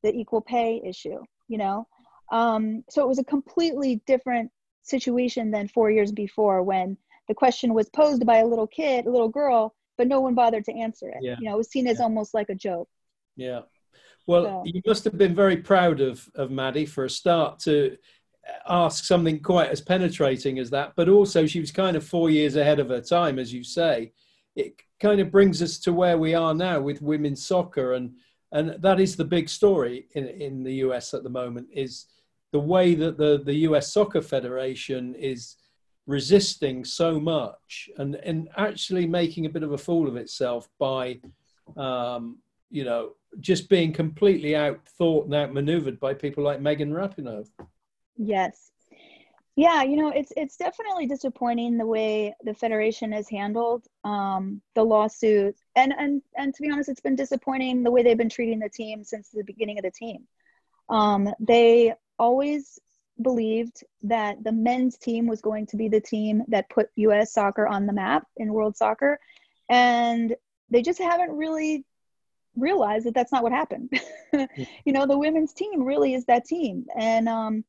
the equal pay issue, you know? Um, so it was a completely different situation than four years before when the question was posed by a little kid, a little girl, but no one bothered to answer it. Yeah. You know, it was seen as yeah. almost like a joke. Yeah. Well, so. You must have been very proud of, of Maddie for a start to ask something quite as penetrating as that, but also she was kind of four years ahead of her time, as you say. It kind of brings us to where we are now with women's soccer. And, and that is the big story in, in the U S at the moment is, the way that the, the U S Soccer Federation is resisting so much and, and actually making a bit of a fool of itself by, um, you know, just being completely outthought and outmaneuvered by people like Megan Rapinoe. Yes. Yeah, you know, it's it's definitely disappointing the way the Federation has handled um, the lawsuit. And, and, and to be honest, it's been disappointing the way they've been treating the team since the beginning of the team. Um, they always believed that the men's team was going to be the team that put U S soccer on the map in world soccer. And they just haven't really realized that that's not what happened. You know, the women's team really is that team. And, um,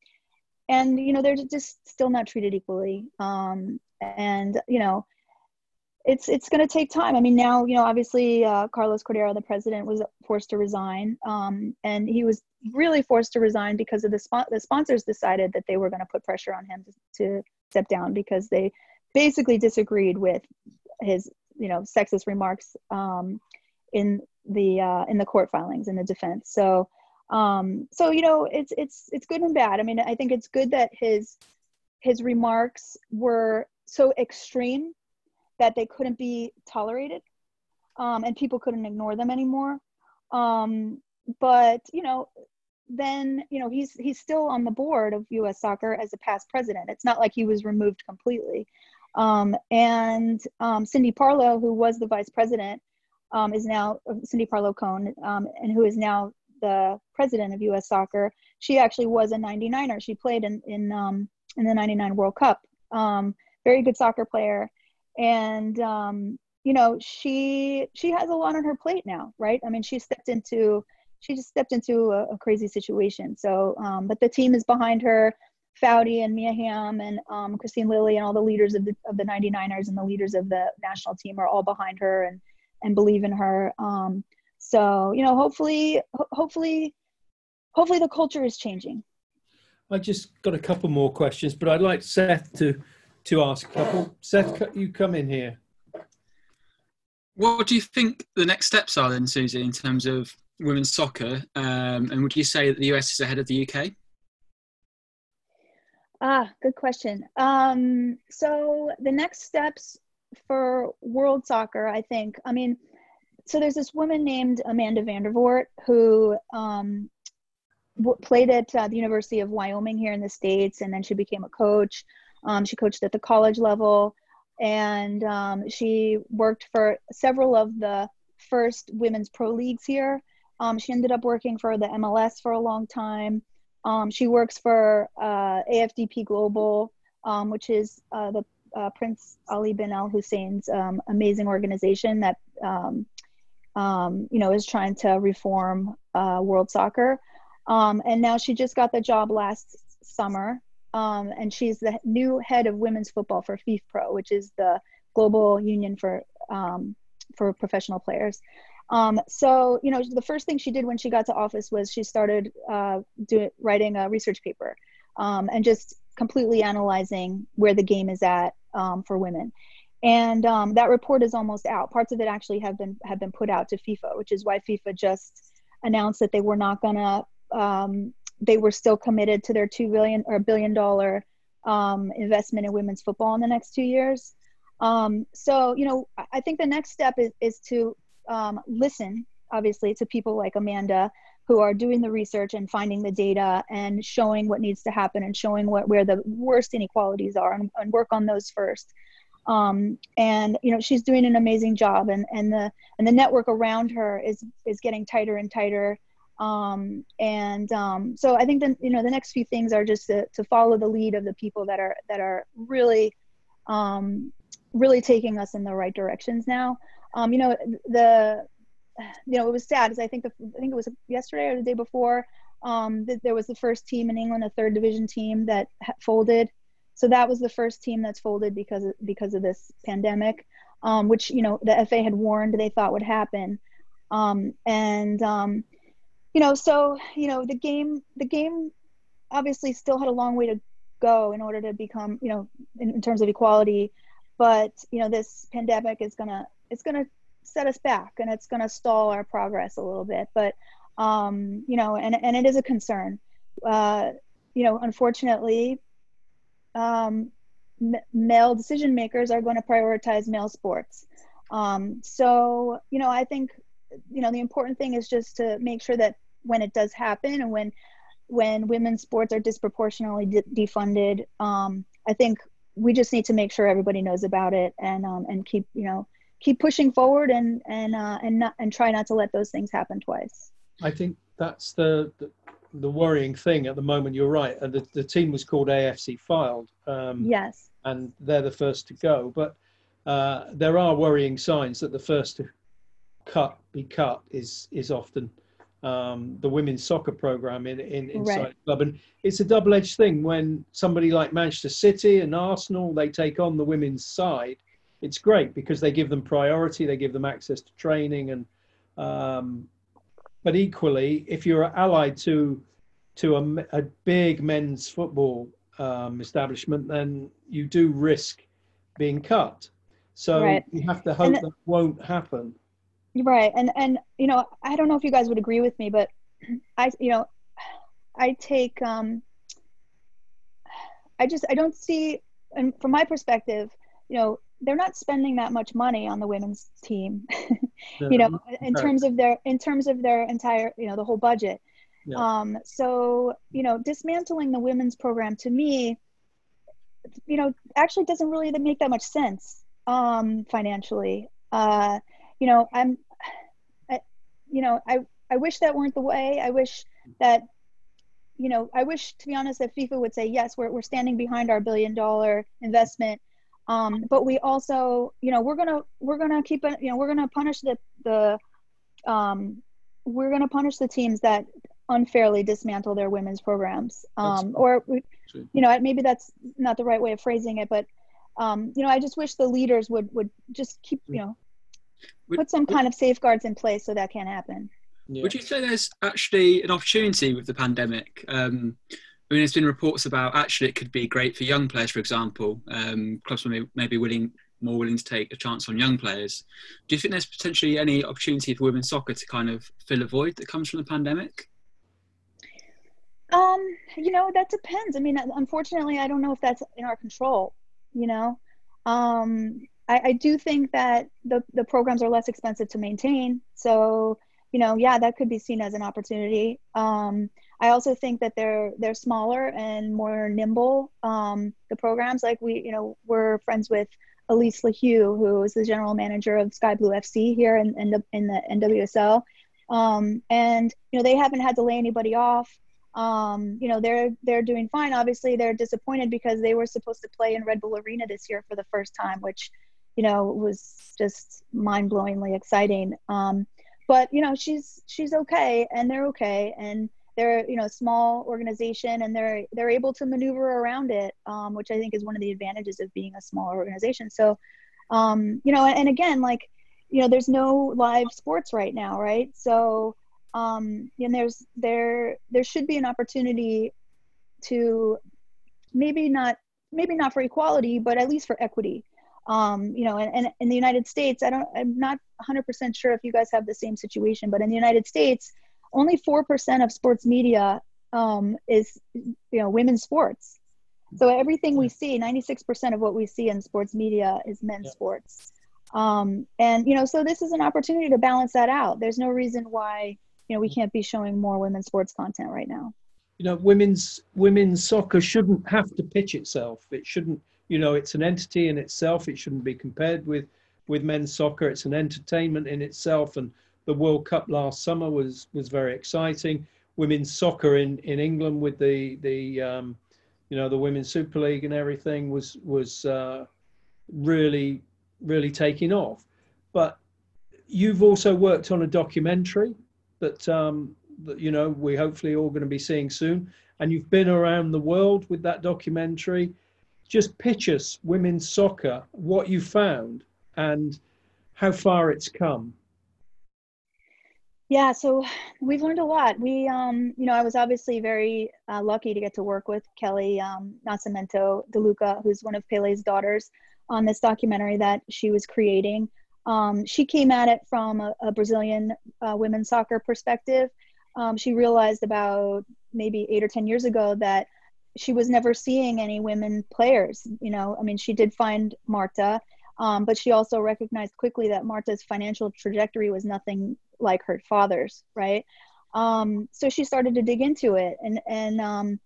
and, you know, they're just still not treated equally. Um, and, you know, it's, it's going to take time. I mean, now, you know, obviously, uh, Carlos Cordero, the president, was forced to resign. Um, and he was really forced to resign because of the spo- the sponsors decided that they were going to put pressure on him to, to step down because they basically disagreed with his, you know, sexist remarks, um, in the, uh, in the court filings, in the defense. So, um, so, you know, it's, it's, it's good and bad. I mean, I think it's good that his, his remarks were so extreme that they couldn't be tolerated, um, and people couldn't ignore them anymore. Um, but, you know, then, you know, he's, he's still on the board of U S Soccer as a past president. It's not like he was removed completely. Um, and, um, Cindy Parlow, who was the vice president, um, is now Cindy Parlow Cone, um, and who is now the president of U S Soccer. She actually was a ninety-niner. She played in, in, um, in the ninety-nine World Cup, um, very good soccer player. And, um, you know, she, she has a lot on her plate now, right? I mean, she stepped into, she just stepped into a, a crazy situation. So, um, but the team is behind her. Foudy and Mia Hamm and um, Christine Lilly and all the leaders of the of the ninety-niners and the leaders of the national team are all behind her and, and believe in her. Um, so, you know, hopefully, ho- hopefully, hopefully the culture is changing. I just got a couple more questions, but I'd like Seth to, to ask a couple. Seth, you come in here. What do you think the next steps are then, Susie, in terms of women's soccer? Um, and would you say that the U S is ahead of the U K? Ah, good question. Um, so the next steps for world soccer, I think, I mean, so there's this woman named Amanda Vandervoort who um, w- played at uh, the University of Wyoming here in the States, and then she became a coach. Um, she coached at the college level, and um, she worked for several of the first women's pro leagues here. Um, she ended up working for the M L S for a long time. Um, she works for uh, A F D P Global, um, which is uh, the uh, Prince Ali bin Al Hussein's um, amazing organization that um, um, you know is trying to reform uh, world soccer. Um, and now she just got the job last summer, um, and she's the new head of women's football for FIFPro, which is the global union for um, for professional players. Um, so, you know, the first thing she did when she got to office was she started uh, do, writing a research paper um, and just completely analyzing where the game is at um, for women. And um, that report is almost out. Parts of it actually have been have been put out to FIFA, which is why FIFA just announced that they were not going to, um, they were still committed to their two billion dollars or billion dollar um, investment in women's football in the next two years. Um, so, you know, I think the next step is, is to Um, listen, obviously, to people like Amanda who are doing the research and finding the data and showing what needs to happen and showing what where the worst inequalities are and, and work on those first. Um, and, you know, she's doing an amazing job, and, and the and the network around her is is getting tighter and tighter. Um, and um, so I think, the, you know, the next few things are just to, to follow the lead of the people that are that are really, um, really taking us in the right directions now. Um, you know, the, you know, it was sad because I think the, I think it was yesterday or the day before um, that there was the first team in England, a third division team that folded. So that was the first team that's folded because of, because of this pandemic, um, which, you know, the F A had warned they thought would happen. Um, and, um, you know, so, you know, the game, the game obviously still had a long way to go in order to become, you know, in, in terms of equality, but, you know, this pandemic is going to, it's going to set us back and it's going to stall our progress a little bit, but, um, you know, and, and it is a concern, uh, you know, unfortunately, um, m- male decision makers are going to prioritize male sports. Um, so, you know, I think, you know, the important thing is just to make sure that when it does happen and when, when women's sports are disproportionately de- defunded, um, I think we just need to make sure everybody knows about it and, um, and keep, you know, keep pushing forward and and uh, and not and try not to let those things happen twice. I think that's the the, the worrying thing at the moment. You're right. The the team was called A F C Filed. Um, yes. And they're the first to go. But uh, there are worrying signs that the first to cut be cut is is often um, the women's soccer program in, in inside right. the club, and it's a double-edged thing. When somebody like Manchester City and Arsenal, they take on the women's side, it's great because they give them priority, they give them access to training, and um, but equally, if you're allied to to a, a big men's football um, establishment, then you do risk being cut. So right. you have to hope and that it, won't happen. Right. And, and, you know, I don't know if you guys would agree with me, but I, you know, I take, um, I just, I don't see, and from my perspective, you know, they're not spending that much money on the women's team, you know, in terms of their, in terms of their entire, you know, the whole budget. Yeah. Um, so, you know, dismantling the women's program to me, you know, actually doesn't really make that much sense, um, financially. Uh, you know, I'm, I, you know, I, I wish that weren't the way. I wish that, you know, I wish, to be honest, that FIFA would say, yes, we're, we're standing behind our billion dollar investment. Um, but we also, you know, we're going to, we're going to keep, you know, we're going to punish the, the, um, we're going to punish the teams that unfairly dismantle their women's programs. Um, or, we, you know, maybe that's not the right way of phrasing it, but, um, you know, I just wish the leaders would, would just keep, you know, would, put some would, kind of safeguards in place so that can't happen. Yeah. Would you say there's actually an opportunity with the pandemic? Um, I mean, there's been reports about actually it could be great for young players, for example. Um, clubs may, may be willing, more willing to take a chance on young players. Do you think there's potentially any opportunity for women's soccer to kind of fill a void that comes from the pandemic? Um, you know, that depends. I mean, unfortunately, I don't know if that's in our control, you know. Um, I, I do think that the, the programs are less expensive to maintain. So, you know, yeah, that could be seen as an opportunity. Um, I also think that they're they're smaller and more nimble. Um, the programs, like we, you know, we're friends with Laís Arujo, who is the general manager of Sky Blue F C here in, in, the, in the N W S L. Um, and, you know, they haven't had to lay anybody off. Um, you know, they're they're doing fine. Obviously, they're disappointed because they were supposed to play in Red Bull Arena this year for the first time, which, you know, was just mind-blowingly exciting. Um, but, you know, she's she's okay, and they're okay, and they're, you know, a small organization, and they're they're able to maneuver around it, um, which I think is one of the advantages of being a smaller organization. So, um, you know, and again, like, you know, there's no live sports right now, right? So. Um, and there's there there should be an opportunity to maybe not maybe not for equality, but at least for equity. Um, you know, and, and in the United States, I don't I'm not one hundred percent sure if you guys have the same situation, but in the United States, only four percent of sports media um, is you know women's sports. So everything we see, ninety-six percent of what we see in sports media is men's yeah. sports. Um, and you know, so this is an opportunity to balance that out. There's no reason why. You know, we can't be showing more women's sports content right now. You know, women's women's soccer shouldn't have to pitch itself. It shouldn't, you know, it's an entity in itself. It shouldn't be compared with, with men's soccer. It's an entertainment in itself. And the World Cup last summer was was very exciting. Women's soccer in, in England with the, the um, you know, the Women's Super League and everything was, was uh, really, really taking off. But you've also worked on a documentary that, um, that, you know, we hopefully all going to be seeing soon. And you've been around the world with that documentary. Just pitch us women's soccer, what you found and how far it's come. Yeah, so we've learned a lot. We, um, you know, I was obviously very uh, lucky to get to work with Kelly um, Nascimento De Luca, who's one of Pele's daughters, on this documentary that she was creating. Um, she came at it from a, a Brazilian uh, women's soccer perspective. Um, she realized about maybe eight or ten years ago that she was never seeing any women players. You know, I mean, she did find Marta, um, but she also recognized quickly that Marta's financial trajectory was nothing like her father's, right? Um, so she started to dig into it, and and um,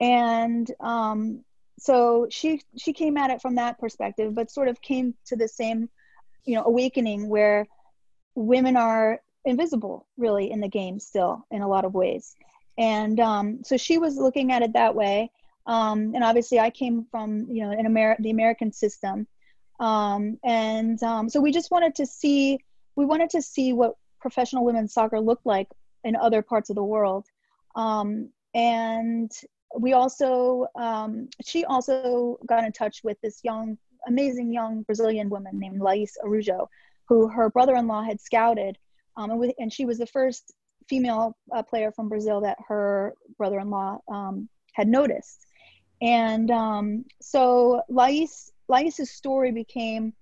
and um, so she she came at it from that perspective, but sort of came to the same, you know, awakening where women are invisible really in the game still in a lot of ways. And um, so she was looking at it that way. Um, and obviously I came from, you know, an Amer- the American system. Um, and um, so we just wanted to see, we wanted to see what professional women's soccer looked like in other parts of the world. Um, and we also, um, she also got in touch with this young, amazing young Brazilian woman named Laís Arujo, who her brother-in-law had scouted. Um, and, with, and she was the first female uh, player from Brazil that her brother-in-law um, had noticed. And um, so Laís, Laís's story became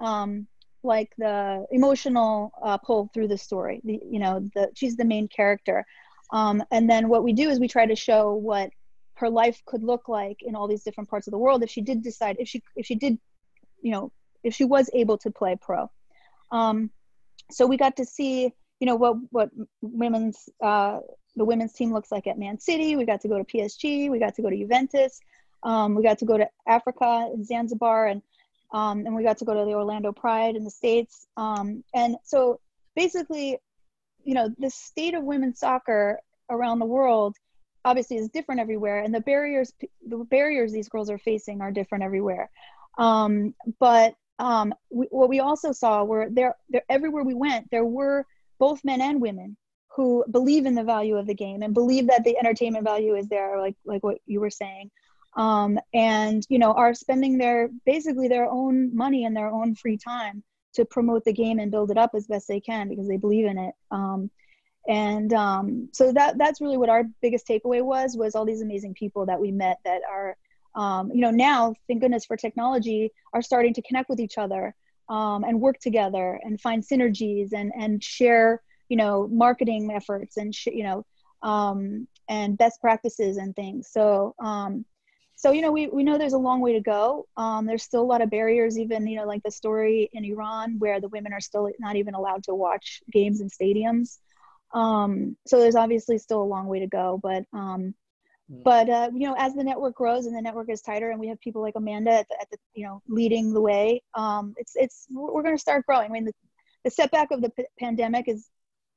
um, like the emotional uh, pull through the story. The, you know, the, she's the main character. Um, and then what we do is we try to show what her life could look like in all these different parts of the world if she did decide, if she, if she did, you know, if she was able to play pro. Um, so we got to see, you know, what, what women's, uh, the women's team looks like at Man City. We got to go to P S G. We got to go to Juventus. Um, we got to go to Africa and Zanzibar, and, um, and we got to go to the Orlando Pride in the States. Um, and so basically, you know, the state of women's soccer around the world obviously is different everywhere. And the barriers, the barriers these girls are facing are different everywhere. Um, but um, we, what we also saw were there, there, everywhere we went, there were both men and women who believe in the value of the game and believe that the entertainment value is there, like, like what you were saying. Um, and, you know, are spending their, basically their own money and their own free time to promote the game and build it up as best they can because they believe in it. Um, and um, so that that's really what our biggest takeaway was, was all these amazing people that we met that are, um, you know, now, thank goodness for technology, are starting to connect with each other um, and work together and find synergies and, and share, you know, marketing efforts and, sh you know, um, and best practices and things. So, um, So, you know, we, we know there's a long way to go. Um, there's still a lot of barriers, even, you know, like the story in Iran where the women are still not even allowed to watch games in stadiums. Um, so there's obviously still a long way to go. But, um, mm. but uh, you know, as the network grows and the network is tighter and we have people like Amanda at the, at the you know, leading the way, um, it's, it's, we're going to start growing. I mean, the, the setback of the p pandemic is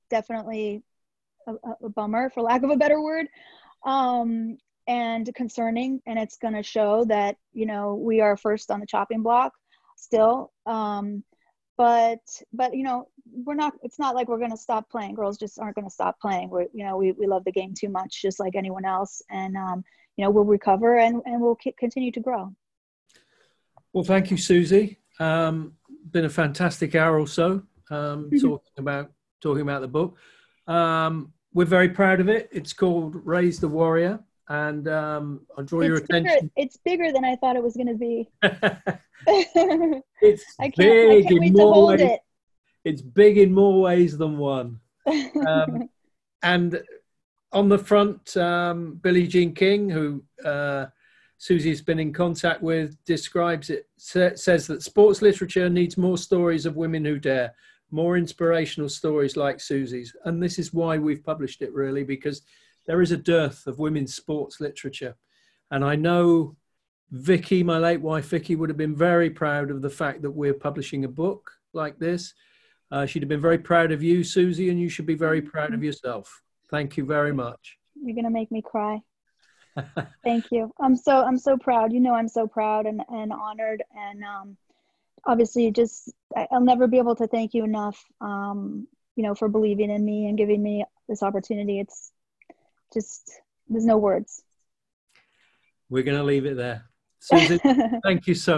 definitely a, a bummer, for lack of a better word. Um, and concerning, and it's going to show that, you know, we are first on the chopping block still. Um, but, but, you know, we're not, it's not like we're going to stop playing. Girls just aren't going to stop playing. We're, you know, we, we love the game too much, just like anyone else. And, um, you know, we'll recover and, and we'll continue to grow. Well, thank you, Susie. Um, been a fantastic hour or so, um, talking about, talking about the book. Um, we're very proud of it. It's called Raise the Warrior. And um, I'll draw it's your attention. Bigger, it's bigger than I thought it was going to be. It's I can't, big I can't wait in more to hold ways. It. It's big in more ways than one. Um, and on the front, um, Billie Jean King, who uh, Susie's been in contact with, describes it, says that sports literature needs more stories of women who dare, more inspirational stories like Susie's. And this is why we've published it, really, because there is a dearth of women's sports literature. And I know Vicky, my late wife Vicky, would have been very proud of the fact that we're publishing a book like this. Uh, she'd have been very proud of you, Susie, and you should be very proud of yourself. Thank you very much. You're gonna make me cry. Thank you. I'm so, I'm so proud. You know, I'm so proud and, and honored. And um, obviously just, I'll never be able to thank you enough, um, you know, for believing in me and giving me this opportunity. It's, just, there's no words. We're going to leave it there. Susie, thank you so much.